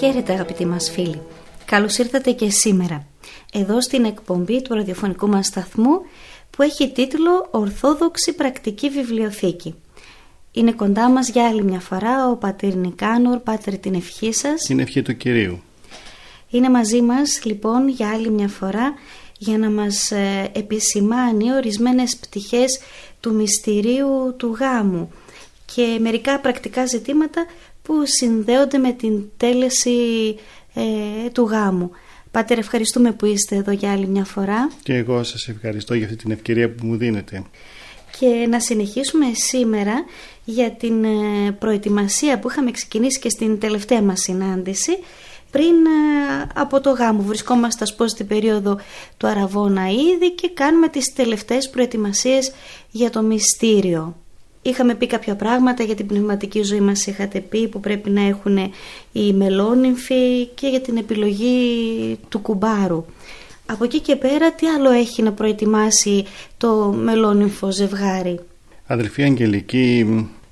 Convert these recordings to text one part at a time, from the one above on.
Χαίρετε αγαπητοί μας φίλοι, καλώς ήρθατε και σήμερα εδώ στην εκπομπή του ραδιοφωνικού μας σταθμού που έχει τίτλο Ορθόδοξη Πρακτική Βιβλιοθήκη. Είναι κοντά μας για άλλη μια φορά ο πατήρ Νικάνωρ. Πάτερ, την ευχή σας. Την ευχή του Κυρίου. Είναι μαζί μας λοιπόν για άλλη μια φορά για να μας επισημάνει ορισμένες πτυχές του μυστηρίου του γάμου και μερικά πρακτικά ζητήματα που συνδέονται με την τέλεση του γάμου. Πάτερ, ευχαριστούμε που είστε εδώ για άλλη μια φορά. Και εγώ σας ευχαριστώ για αυτή την ευκαιρία που μου δίνετε. Και να συνεχίσουμε σήμερα για την προετοιμασία που είχαμε ξεκινήσει και στην τελευταία μας συνάντηση πριν από το γάμο. Βρισκόμαστε ας πω στην περίοδο του Αραβώνα ήδη και κάνουμε τις τελευταίες προετοιμασίες για το μυστήριο. Είχαμε πει κάποια πράγματα για την πνευματική ζωή μας, είχατε πει που πρέπει να έχουν οι μελόνυμφοι και για την επιλογή του κουμπάρου. Από εκεί και πέρα τι άλλο έχει να προετοιμάσει το μελόνυμφο ζευγάρι? Αδελφοί αγγελικοί,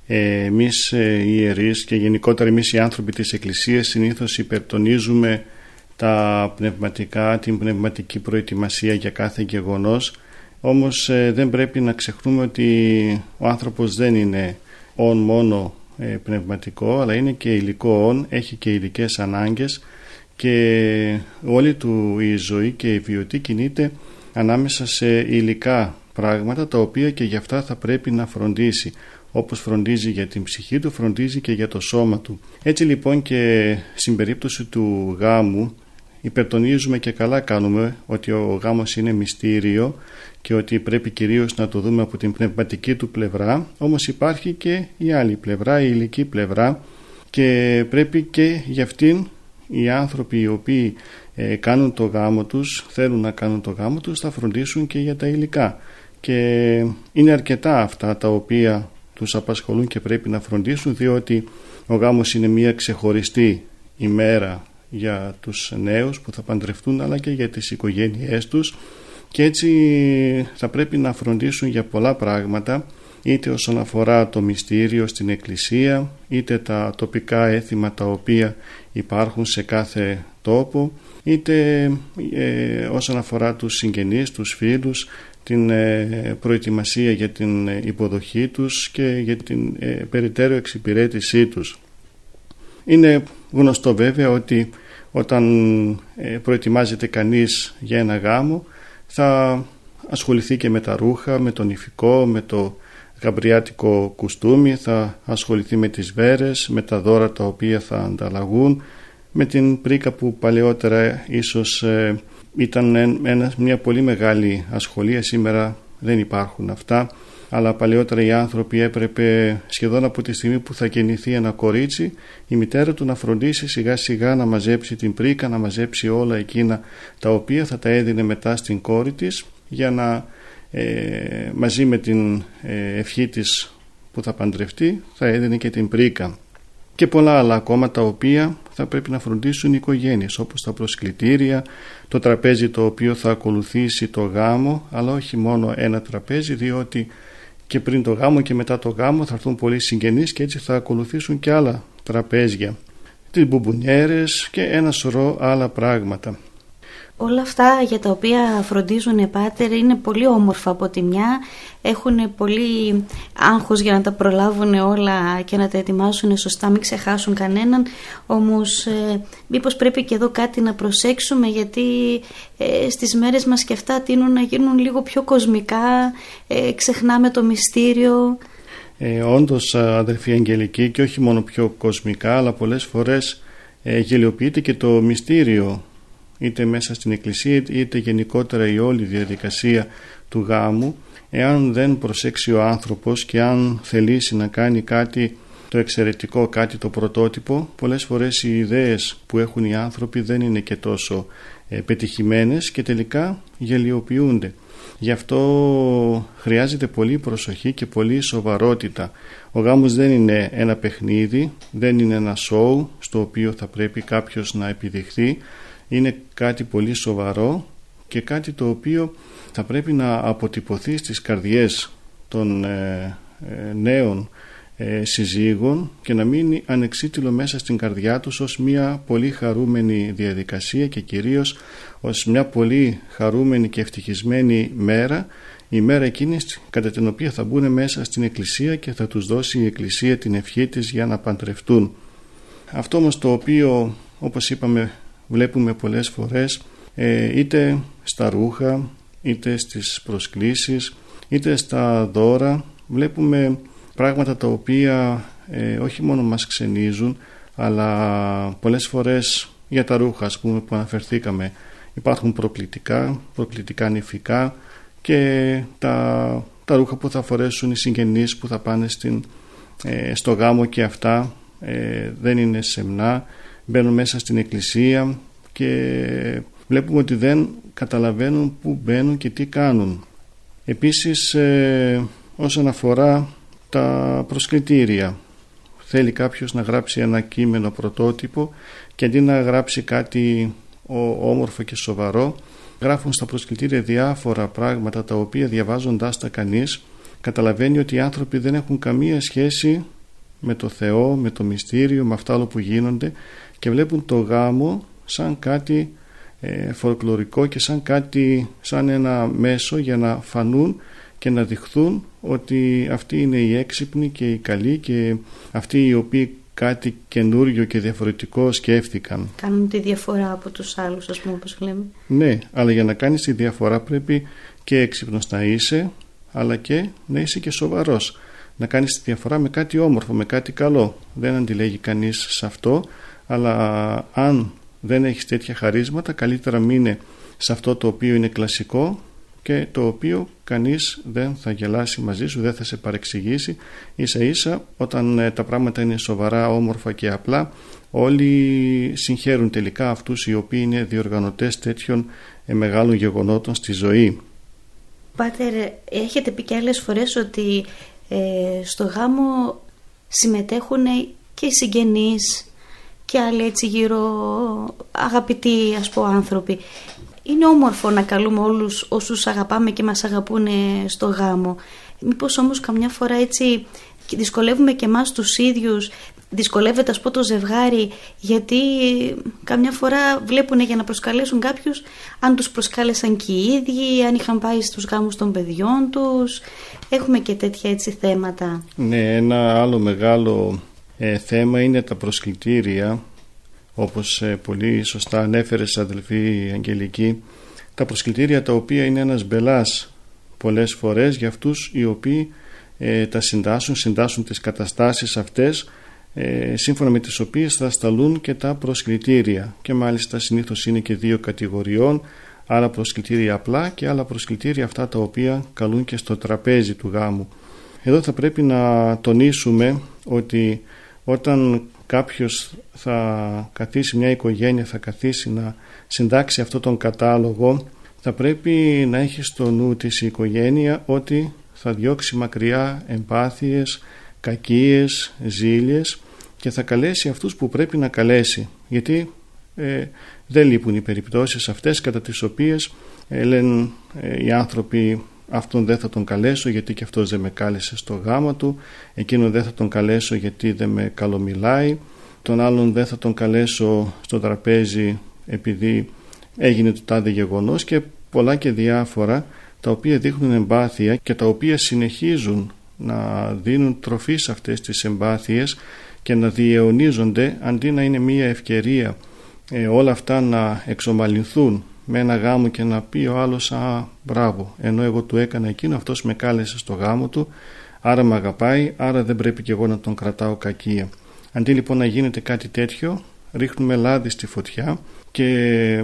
εμείς οι ιερείς και γενικότερα εμείς οι άνθρωποι της Εκκλησίας συνήθως υπερτονίζουμε τα πνευματικά, την πνευματική προετοιμασία για κάθε γεγονός. Όμως δεν πρέπει να ξεχνούμε ότι ο άνθρωπος δεν είναι μόνο πνευματικό, αλλά είναι και υλικό έχει και υλικές ανάγκες και όλη του η ζωή και η βιωτή κινείται ανάμεσα σε υλικά πράγματα, τα οποία και για αυτά θα πρέπει να φροντίσει. Όπως φροντίζει για την ψυχή του, φροντίζει και για το σώμα του. Έτσι λοιπόν και στην περίπτωση του γάμου υπερτονίζουμε, και καλά κάνουμε, ότι ο γάμος είναι μυστήριο και ότι πρέπει κυρίως να το δούμε από την πνευματική του πλευρά, όμως υπάρχει και η άλλη πλευρά, η υλική πλευρά, και πρέπει και για αυτήν οι άνθρωποι οι οποίοι κάνουν το γάμο τους, θέλουν να κάνουν το γάμο τους, θα φροντίσουν και για τα υλικά, και είναι αρκετά αυτά τα οποία τους απασχολούν και πρέπει να φροντίσουν, διότι ο γάμος είναι μια ξεχωριστή ημέρα για τους νέους που θα παντρευτούν, αλλά και για τις οικογένειές τους, και έτσι θα πρέπει να φροντίσουν για πολλά πράγματα, είτε όσον αφορά το μυστήριο στην Εκκλησία, είτε τα τοπικά έθιμα τα οποία υπάρχουν σε κάθε τόπο, είτε όσον αφορά τους συγγενείς, τους φίλους, την προετοιμασία για την υποδοχή τους και για την περιττέρω εξυπηρέτησή τους. Είναι γνωστό βέβαια ότι όταν προετοιμάζεται κανείς για ένα γάμο θα ασχοληθεί και με τα ρούχα, με τον ηφικό, με το γαμπριάτικο κουστούμι, θα ασχοληθεί με τις βέρες, με τα δώρα τα οποία θα ανταλλαγούν, με την πρίκα που παλαιότερα ίσως ήταν μια πολύ μεγάλη ασχολία. Σήμερα δεν υπάρχουν αυτά, αλλά παλαιότερα οι άνθρωποι έπρεπε σχεδόν από τη στιγμή που θα γεννηθεί ένα κορίτσι η μητέρα του να φροντίσει σιγά σιγά να μαζέψει την πρίκα, να μαζέψει όλα εκείνα τα οποία θα τα έδινε μετά στην κόρη της, για να μαζί με την ευχή της που θα παντρευτεί θα έδινε και την πρίκα, και πολλά άλλα ακόμα τα οποία θα πρέπει να φροντίσουν οι οικογένειες, όπως τα προσκλητήρια, το τραπέζι το οποίο θα ακολουθήσει το γάμο, αλλά όχι μόνο ένα τραπέζι, διότι και πριν το γάμο και μετά το γάμο θα έρθουν πολλοί συγγενείς και έτσι θα ακολουθήσουν και άλλα τραπέζια, τις μπουμπουνιέρες και ένα σωρό άλλα πράγματα. Όλα αυτά για τα οποία φροντίζουν οι πάτερ είναι πολύ όμορφα από τη μια, έχουν πολύ άγχος για να τα προλάβουν όλα και να τα ετοιμάσουν σωστά, μην ξεχάσουν κανέναν, όμως μήπως πρέπει και εδώ κάτι να προσέξουμε, γιατί στις μέρες μας και αυτά τείνουν να γίνουν λίγο πιο κοσμικά, ξεχνάμε το μυστήριο. Όντως αδερφή Αγγελική, και όχι μόνο πιο κοσμικά, αλλά πολλές φορές γελιοποιείται και το μυστήριο, είτε μέσα στην εκκλησία είτε γενικότερα η όλη διαδικασία του γάμου, εάν δεν προσέξει ο άνθρωπος και αν θελήσει να κάνει κάτι το εξαιρετικό, κάτι το πρωτότυπο, πολλές φορές οι ιδέες που έχουν οι άνθρωποι δεν είναι και τόσο πετυχημένες και τελικά γελιοποιούνται. Γι' αυτό χρειάζεται πολύ προσοχή και πολύ σοβαρότητα. Ο γάμος δεν είναι ένα παιχνίδι, δεν είναι ένα σόου στο οποίο θα πρέπει κάποιος να επιδειχθεί. Είναι κάτι πολύ σοβαρό και κάτι το οποίο θα πρέπει να αποτυπωθεί στις καρδιές των νέων συζύγων και να μείνει ανεξίτηλο μέσα στην καρδιά τους ως μια πολύ χαρούμενη διαδικασία και κυρίως ως μια πολύ χαρούμενη και ευτυχισμένη μέρα, η μέρα εκείνη κατά την οποία θα μπουν μέσα στην εκκλησία και θα τους δώσει η εκκλησία την ευχή της για να παντρευτούν. Αυτό όμως το οποίο, όπως είπαμε, βλέπουμε πολλές φορές είτε στα ρούχα, είτε στις προσκλήσεις, είτε στα δώρα, βλέπουμε πράγματα τα οποία όχι μόνο μας ξενίζουν, αλλά πολλές φορές για τα ρούχα, ας πούμε, που αναφερθήκαμε, υπάρχουν προκλητικά νηφικά και τα ρούχα που θα φορέσουν οι συγγενείς που θα πάνε στο γάμο, και αυτά δεν είναι σεμνά, μπαίνουν μέσα στην εκκλησία και βλέπουμε ότι δεν καταλαβαίνουν που μπαίνουν και τι κάνουν. Επίσης, όσον αφορά τα προσκλητήρια, θέλει κάποιος να γράψει ένα κείμενο πρωτότυπο και αντί να γράψει κάτι όμορφο και σοβαρό, γράφουν στα προσκλητήρια διάφορα πράγματα τα οποία, διαβάζοντάς τα κανείς, καταλαβαίνει ότι οι άνθρωποι δεν έχουν καμία σχέση με το Θεό, με το μυστήριο, με αυτά όλα που γίνονται, και βλέπουν το γάμο σαν κάτι φολκλωρικό και σαν ένα μέσο για να φανούν και να δειχθούν ότι αυτοί είναι οι έξυπνοι και οι καλοί και αυτοί οι οποίοι κάτι καινούριο και διαφορετικό σκέφτηκαν. Κάνουν τη διαφορά από τους άλλους, ας πούμε, όπως λέμε. Ναι, αλλά για να κάνεις τη διαφορά πρέπει και έξυπνος να είσαι, αλλά και να είσαι και σοβαρός. Να κάνεις τη διαφορά με κάτι όμορφο, με κάτι καλό. Δεν αντιλέγει κανείς σε αυτό, αλλά αν δεν έχεις τέτοια χαρίσματα, καλύτερα μείνε σε αυτό το οποίο είναι κλασικό και το οποίο κανείς δεν θα γελάσει μαζί σου, δεν θα σε παρεξηγήσει. Ίσα ίσα, όταν τα πράγματα είναι σοβαρά, όμορφα και απλά, όλοι συγχαίρουν τελικά αυτούς οι οποίοι είναι διοργανωτές τέτοιων μεγάλων γεγονότων στη ζωή. Πάτερ, έχετε πει και άλλες φορές ότι στο γάμο συμμετέχουν και οι συγγενείς και άλλοι έτσι γύρω αγαπητοί, ας πω, άνθρωποι. Είναι όμορφο να καλούμε όλους όσους αγαπάμε και μας αγαπούν στο γάμο. Μήπως όμως καμιά φορά έτσι δυσκολεύουμε και εμάς τους ίδιους, δυσκολεύεται, ας πω, το ζευγάρι, γιατί καμιά φορά βλέπουν για να προσκαλέσουν κάποιους αν τους προσκάλεσαν και οι ίδιοι, αν είχαν πάει στους γάμους των παιδιών τους. Έχουμε και τέτοια έτσι θέματα. Ναι, ένα άλλο μεγάλο θέμα είναι τα προσκλητήρια, όπως πολύ σωστά ανέφερες, αδελφή Αγγελική. Τα προσκλητήρια τα οποία είναι ένας μπελάς πολλές φορές για αυτούς οι οποίοι τα συντάσσουν τις καταστάσεις αυτές σύμφωνα με τις οποίες θα σταλούν και τα προσκλητήρια, και μάλιστα συνήθως είναι και δύο κατηγοριών, άλλα προσκλητήρια απλά και άλλα προσκλητήρια αυτά τα οποία καλούν και στο τραπέζι του γάμου. Εδώ θα πρέπει να τονίσουμε ότι όταν κάποιος θα καθίσει, μια οικογένεια θα καθίσει να συντάξει αυτόν τον κατάλογο, θα πρέπει να έχει στο νου της η οικογένεια ότι θα διώξει μακριά εμπάθειες, κακίες, ζήλιες και θα καλέσει αυτούς που πρέπει να καλέσει, γιατί δεν λείπουν οι περιπτώσεις αυτές κατά τις οποίες λένε οι άνθρωποι, αυτόν δεν θα τον καλέσω γιατί και αυτός δεν με κάλεσε στο γάμα του, εκείνον δεν θα τον καλέσω γιατί δεν με καλομιλάει, τον άλλον δεν θα τον καλέσω στο τραπέζι επειδή έγινε το τάδε γεγονός και πολλά και διάφορα, τα οποία δείχνουν εμπάθεια και τα οποία συνεχίζουν να δίνουν τροφή σε αυτές τις εμπάθειες και να διαιωνίζονται, αντί να είναι μια ευκαιρία όλα αυτά να εξομαλυνθούν με ένα γάμο και να πει ο άλλος «Α, μπράβο, ενώ εγώ του έκανα εκείνο, αυτός με κάλεσε στο γάμο του, άρα με αγαπάει, άρα δεν πρέπει και εγώ να τον κρατάω κακία». Αντί λοιπόν να γίνεται κάτι τέτοιο, ρίχνουμε λάδι στη φωτιά και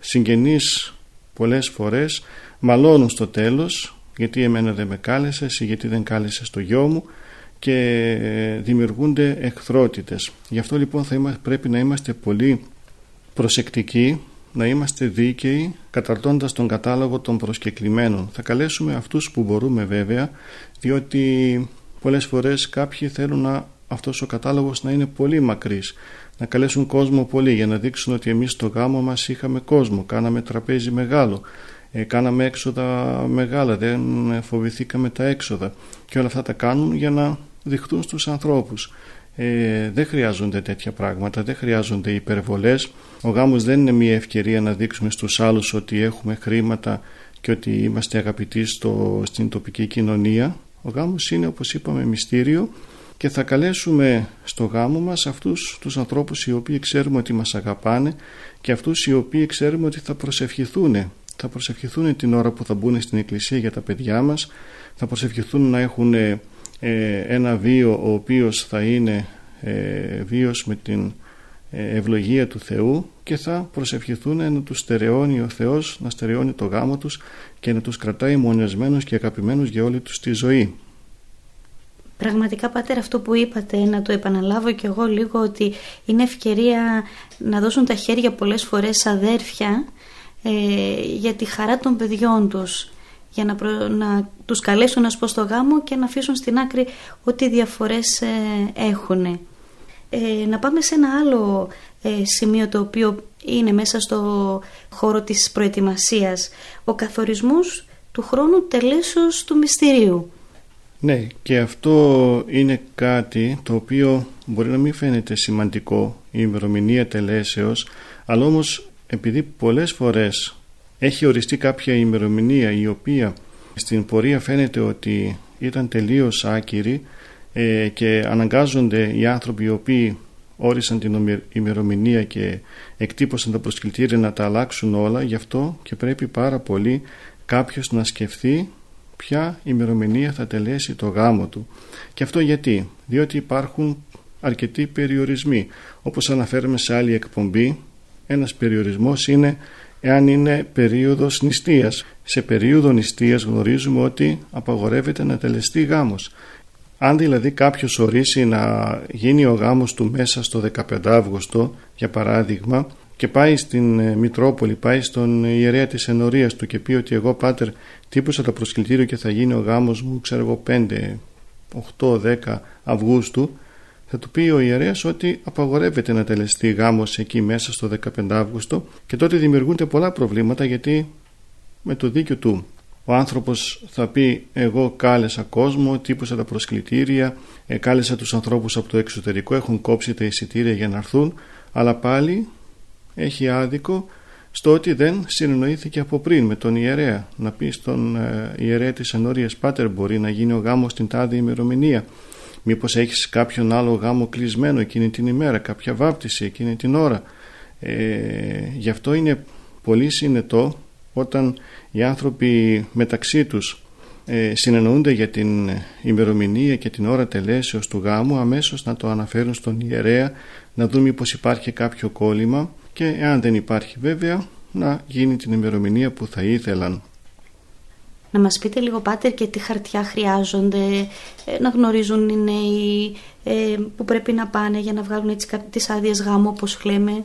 συγγενείς πολλές φορές μαλώνουν στο τέλος, γιατί εμένα δεν με κάλεσες ή γιατί δεν κάλεσες το γιο μου, και δημιουργούνται εχθρότητες. Γι' αυτό λοιπόν πρέπει να είμαστε πολύ προσεκτικοί, να είμαστε δίκαιοι, καταρτώντας τον κατάλογο των προσκεκλημένων. Θα καλέσουμε αυτούς που μπορούμε βέβαια, διότι πολλές φορές κάποιοι θέλουν αυτός ο κατάλογος να είναι πολύ μακρύς, να καλέσουν κόσμο πολύ για να δείξουν ότι εμείς στο γάμο μας είχαμε κόσμο, κάναμε τραπέζι μεγάλο, κάναμε έξοδα μεγάλα, δεν φοβηθήκαμε τα έξοδα, και όλα αυτά τα κάνουν για να δειχτούν στους ανθρώπους. Δεν χρειάζονται τέτοια πράγματα, δεν χρειάζονται υπερβολές. Ο γάμος δεν είναι μια ευκαιρία να δείξουμε στους άλλους ότι έχουμε χρήματα και ότι είμαστε αγαπητοί στην τοπική κοινωνία. Ο γάμος είναι, όπως είπαμε, μυστήριο, και θα καλέσουμε στο γάμο μας αυτούς τους ανθρώπους οι οποίοι ξέρουμε ότι μας αγαπάνε και αυτούς οι οποίοι ξέρουμε ότι θα προσευχηθούν την ώρα που θα μπουν στην εκκλησία για τα παιδιά μας, θα προσευχηθούν να έχουν ένα βίο ο οποίος θα είναι βίος με την ευλογία του Θεού, και θα προσευχηθούν να τους στερεώνει ο Θεός, να στερεώνει το γάμο τους και να τους κρατάει μονιασμένους και αγαπημένους για όλη τους τη ζωή. Πραγματικά, Πατέρ, αυτό που είπατε, να το επαναλάβω και εγώ λίγο, ότι είναι ευκαιρία να δώσουν τα χέρια πολλές φορές αδέρφια για τη χαρά των παιδιών τους, για να τους καλέσουν να στο γάμο και να αφήσουν στην άκρη ό,τι διαφορές έχουν. Να πάμε σε ένα άλλο σημείο, το οποίο είναι μέσα στο χώρο της προετοιμασίας, ο καθορισμός του χρόνου τελέσεως του μυστηρίου. Ναι, και αυτό είναι κάτι το οποίο μπορεί να μην φαίνεται σημαντικό, η ημερομηνία τελέσεως, αλλά όμως επειδή πολλές φορές έχει οριστεί κάποια ημερομηνία η οποία στην πορεία φαίνεται ότι ήταν τελείως άκυρη και αναγκάζονται οι άνθρωποι οι οποίοι όρισαν την ημερομηνία και εκτύπωσαν τα προσκλητήρια να τα αλλάξουν όλα, γι' αυτό και πρέπει πάρα πολύ κάποιος να σκεφτεί ποια ημερομηνία θα τελέσει το γάμο του. Και αυτό γιατί? Διότι υπάρχουν αρκετοί περιορισμοί. Όπως αναφέρουμε σε άλλη εκπομπή, ένας περιορισμός είναι εάν είναι περίοδος νηστείας. Σε περίοδο νηστείας γνωρίζουμε ότι απαγορεύεται να τελεστεί γάμος. Αν δηλαδή κάποιος ορίσει να γίνει ο γάμος του μέσα στο 15 Αύγουστο, για παράδειγμα, και πάει στην Μητρόπολη, πάει στον ιερέα της ενορίας του και πει ότι εγώ, Πάτερ, τύπωσα το προσκλητήριο και θα γίνει ο γάμος μου, ξέρω εγώ, 5, 8, 10 Αυγούστου, θα του πει ο ιερέας ότι απαγορεύεται να τελεστεί γάμος εκεί μέσα στο 15 Αύγουστο, και τότε δημιουργούνται πολλά προβλήματα, γιατί με το δίκιο του ο άνθρωπος θα πει εγώ κάλεσα κόσμο, τύπωσα τα προσκλητήρια, κάλεσα τους ανθρώπους από το εξωτερικό, έχουν κόψει τα εισιτήρια για να έρθουν, αλλά πάλι έχει άδικο στο ότι δεν συνεννοήθηκε από πριν με τον ιερέα. Να πει στον ιερέα της ενορίας, Πάτερ, μπορεί να γίνει ο γάμος την τάδε ημερομηνία. Μήπως έχεις κάποιον άλλο γάμο κλεισμένο εκείνη την ημέρα, κάποια βάπτιση εκείνη την ώρα. Γι' αυτό είναι πολύ συνετό όταν οι άνθρωποι μεταξύ τους συνεννοούνται για την ημερομηνία και την ώρα τελέσεως του γάμου, αμέσως να το αναφέρουν στον ιερέα, να δουν μήπως υπάρχει κάποιο κόλλημα, και εάν δεν υπάρχει βέβαια, να γίνει την ημερομηνία που θα ήθελαν. Να μας πείτε λίγο, Πάτερ, και τι χαρτιά χρειάζονται να γνωρίζουν οι νέοι, που πρέπει να πάνε για να βγάλουν έτσι τις άδειες γάμου, όπως λέμε.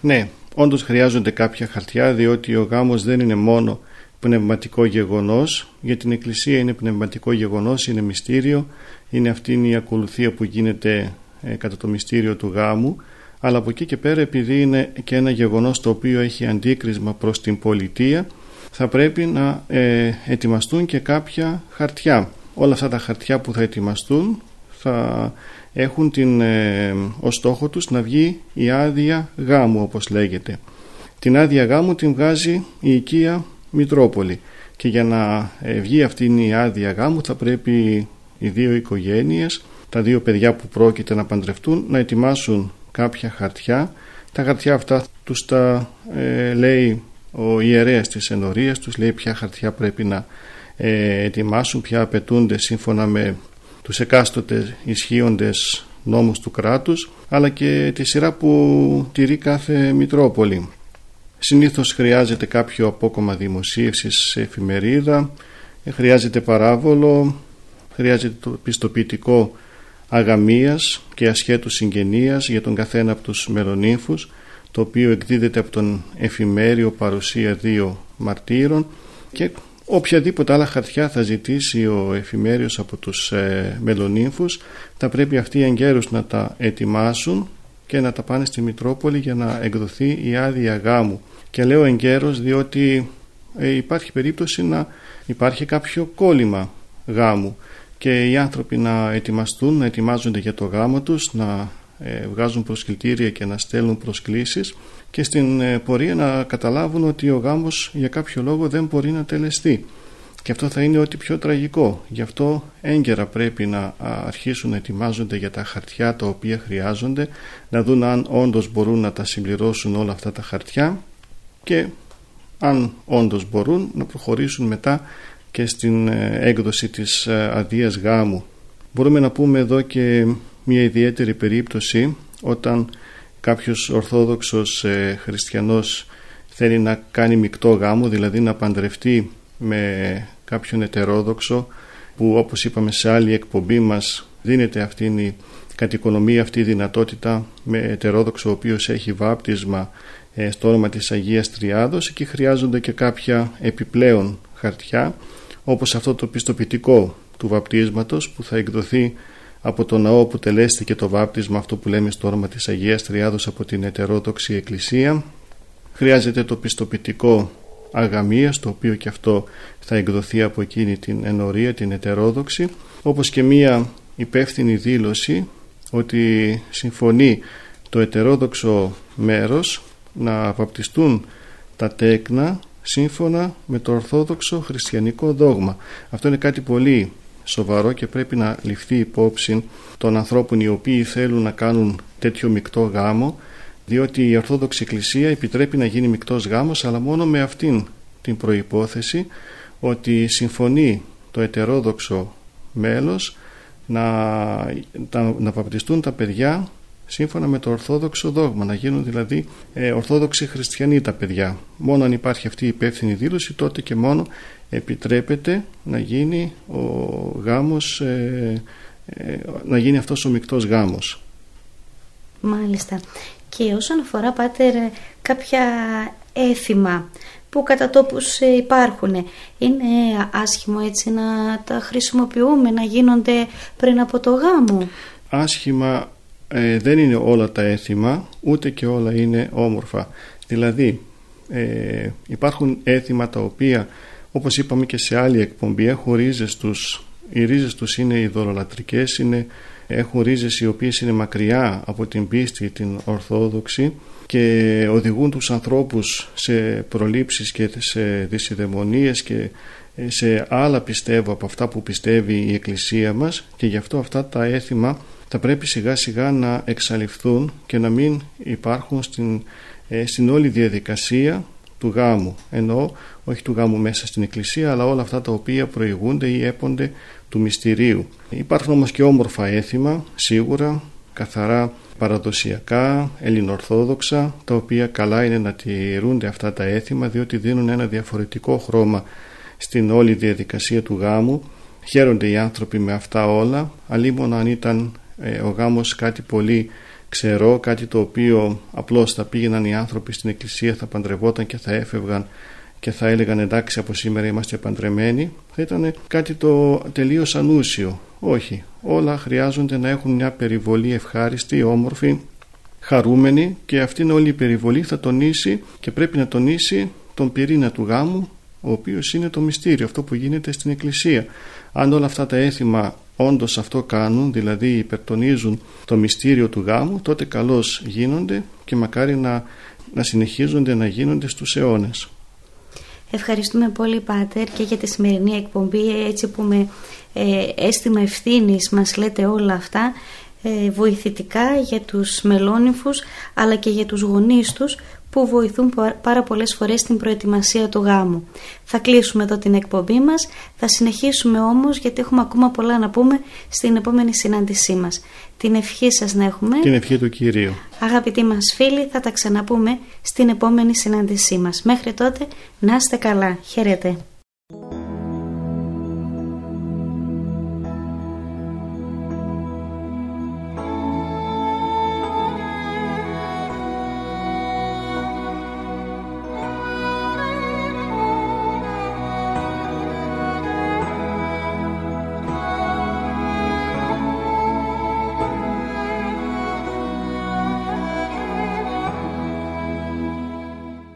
Ναι, όντως χρειάζονται κάποια χαρτιά, διότι ο γάμος δεν είναι μόνο πνευματικό γεγονός. Για την Εκκλησία είναι πνευματικό γεγονός, είναι μυστήριο, είναι αυτή η ακολουθία που γίνεται κατά το μυστήριο του γάμου, αλλά από εκεί και πέρα, επειδή είναι και ένα γεγονός το οποίο έχει αντίκρισμα προς την πολιτεία, θα πρέπει να ετοιμαστούν και κάποια χαρτιά. Όλα αυτά τα χαρτιά που θα ετοιμαστούν θα έχουν ως στόχο τους να βγει η άδεια γάμου, όπως λέγεται. Την άδεια γάμου την βγάζει η οικία Μητρόπολη και για να βγει αυτήν η άδεια γάμου θα πρέπει οι δύο οικογένειες, τα δύο παιδιά που πρόκειται να παντρευτούν, να ετοιμάσουν κάποια χαρτιά. Τα χαρτιά αυτά τους τα λέει ο ιερέας της ενορίας, τους λέει ποια χαρτιά πρέπει να ετοιμάσουν, ποια απαιτούνται σύμφωνα με τους εκάστοτε ισχύοντες νόμους του κράτους, αλλά και τη σειρά που τηρεί κάθε Μητρόπολη. Συνήθως χρειάζεται κάποιο απόκομμα δημοσίευσης σε εφημερίδα, χρειάζεται παράβολο, χρειάζεται το πιστοποιητικό αγαμίας και ασχέτου συγγενείας για τον καθένα από τους μερονύμφους, το οποίο εκδίδεται από τον εφημέριο παρουσία δύο μαρτύρων, και οποιαδήποτε άλλα χαρτιά θα ζητήσει ο εφημέριος από τους μελονύμφους θα πρέπει αυτοί εγκαίρως να τα ετοιμάσουν και να τα πάνε στη Μητρόπολη για να εκδοθεί η άδεια γάμου. Και λέω εγκαίρως διότι υπάρχει περίπτωση να υπάρχει κάποιο κόλλημα γάμου και οι άνθρωποι να ετοιμαστούν, να ετοιμάζονται για το γάμο τους, να βγάζουν προσκλητήρια και να στέλνουν προσκλήσεις και στην πορεία να καταλάβουν ότι ο γάμος για κάποιο λόγο δεν μπορεί να τελεστεί. Και αυτό θα είναι ό,τι πιο τραγικό. Γι' αυτό έγκαιρα πρέπει να αρχίσουν να ετοιμάζονται για τα χαρτιά τα οποία χρειάζονται, να δουν αν όντως μπορούν να τα συμπληρώσουν όλα αυτά τα χαρτιά και αν όντως μπορούν να προχωρήσουν μετά και στην έκδοση της αδείας γάμου. Μπορούμε να πούμε εδώ και μια ιδιαίτερη περίπτωση όταν κάποιος ορθόδοξος χριστιανός θέλει να κάνει μεικτό γάμο, δηλαδή να παντρευτεί με κάποιον ετερόδοξο, που όπως είπαμε σε άλλη εκπομπή μας δίνεται αυτήν η κατοικονομία, αυτή η δυνατότητα, με ετερόδοξο ο οποίος έχει βάπτισμα στο όνομα της Αγίας Τριάδος, και χρειάζονται και κάποια επιπλέον χαρτιά, όπως αυτό το πιστοποιητικό του βαπτίσματος που θα εκδοθεί από το ναό που τελέστηκε το βάπτισμα, αυτό που λέμε στο όνομα της Αγίας Τριάδος, από την ετερόδοξη Εκκλησία. Χρειάζεται το πιστοποιητικό αγαμίας, το οποίο και αυτό θα εκδοθεί από εκείνη την ενορία, την ετερόδοξη, όπως και μία υπεύθυνη δήλωση ότι συμφωνεί το ετερόδοξο μέρος να βαπτιστούν τα τέκνα σύμφωνα με το ορθόδοξο χριστιανικό δόγμα. Αυτό είναι κάτι πολύ σοβαρό και πρέπει να ληφθεί υπόψη των ανθρώπων οι οποίοι θέλουν να κάνουν τέτοιο μεικτό γάμο, διότι η Ορθόδοξη Εκκλησία επιτρέπει να γίνει μεικτός γάμος, αλλά μόνο με αυτήν την προϋπόθεση ότι συμφωνεί το ετερόδοξο μέλος να βαπτιστούν τα παιδιά σύμφωνα με το ορθόδοξο δόγμα, να γίνουν δηλαδή ορθόδοξοι χριστιανοί τα παιδιά. Μόνο αν υπάρχει αυτή η υπεύθυνη δήλωση, τότε και μόνο επιτρέπεται να γίνει ο γάμος, να γίνει αυτός ο μεικτός γάμος. Μάλιστα. Και όσον αφορά, Πάτερ, κάποια έθιμα που κατά τόπους υπάρχουν, είναι άσχημο έτσι να τα χρησιμοποιούμε, να γίνονται πριν από το γάμο? Άσχημα δεν είναι όλα τα έθιμα, ούτε και όλα είναι όμορφα. Δηλαδή υπάρχουν έθιμα τα οποία, όπως είπαμε και σε άλλη εκπομπή, έχουν ρίζες τους. Οι ρίζες τους είναι ειδωλολατρικές, έχουν ρίζες οι οποίες είναι μακριά από την πίστη την ορθόδοξη και οδηγούν τους ανθρώπους σε προλήψεις και σε δυσιδαιμονίες και σε άλλα πιστεύω από αυτά που πιστεύει η Εκκλησία μας, και γι' αυτό αυτά τα έθιμα θα πρέπει σιγά σιγά να εξαλειφθούν και να μην υπάρχουν στην όλη διαδικασία του γάμου. Εννοώ όχι του γάμου μέσα στην Εκκλησία, αλλά όλα αυτά τα οποία προηγούνται ή έπονται του μυστηρίου. Υπάρχουν όμως και όμορφα έθιμα, σίγουρα, καθαρά παραδοσιακά, ελληνορθόδοξα, τα οποία καλά είναι να τηρούνται αυτά τα έθιμα, διότι δίνουν ένα διαφορετικό χρώμα στην όλη διαδικασία του γάμου. Χαίρονται οι άνθρωποι με αυτά όλα, αλλήμωνα αν ήταν ο γάμος κάτι πολύ ξερό, κάτι το οποίο απλώς θα πήγαιναν οι άνθρωποι στην εκκλησία, θα παντρευόταν και θα έφευγαν και θα έλεγαν εντάξει από σήμερα είμαστε παντρεμένοι, θα ήταν κάτι το τελείως ανούσιο. Όχι, όλα χρειάζονται να έχουν μια περιβολή ευχάριστη, όμορφη, χαρούμενη, και αυτήν όλη η περιβολή θα τονίσει και πρέπει να τονίσει τον πυρήνα του γάμου, ο οποίος είναι το μυστήριο, αυτό που γίνεται στην Εκκλησία. Αν όλα αυτά τα έθιμα όντως αυτό κάνουν, δηλαδή υπερτονίζουν το μυστήριο του γάμου, τότε καλώς γίνονται και μακάρι να να συνεχίζονται να γίνονται στους αιώνες. Ευχαριστούμε πολύ, Πάτερ, και για τη σημερινή εκπομπή, έτσι που με αίσθημα ευθύνης μας λέτε όλα αυτά, βοηθητικά για τους μελώνυμφους αλλά και για τους γονείς τους, που βοηθούν πάρα πολλές φορές στην προετοιμασία του γάμου. Θα κλείσουμε εδώ την εκπομπή μας, θα συνεχίσουμε όμως, γιατί έχουμε ακόμα πολλά να πούμε στην επόμενη συνάντησή μας. Την ευχή σας να έχουμε. Την ευχή του Κυρίου. Αγαπητοί μας φίλοι, θα τα ξαναπούμε στην επόμενη συνάντησή μας. Μέχρι τότε, να είστε καλά. Χαίρετε.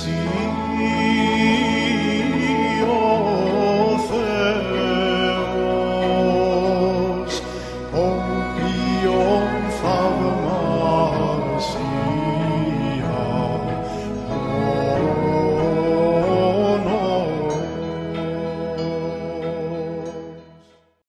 See you.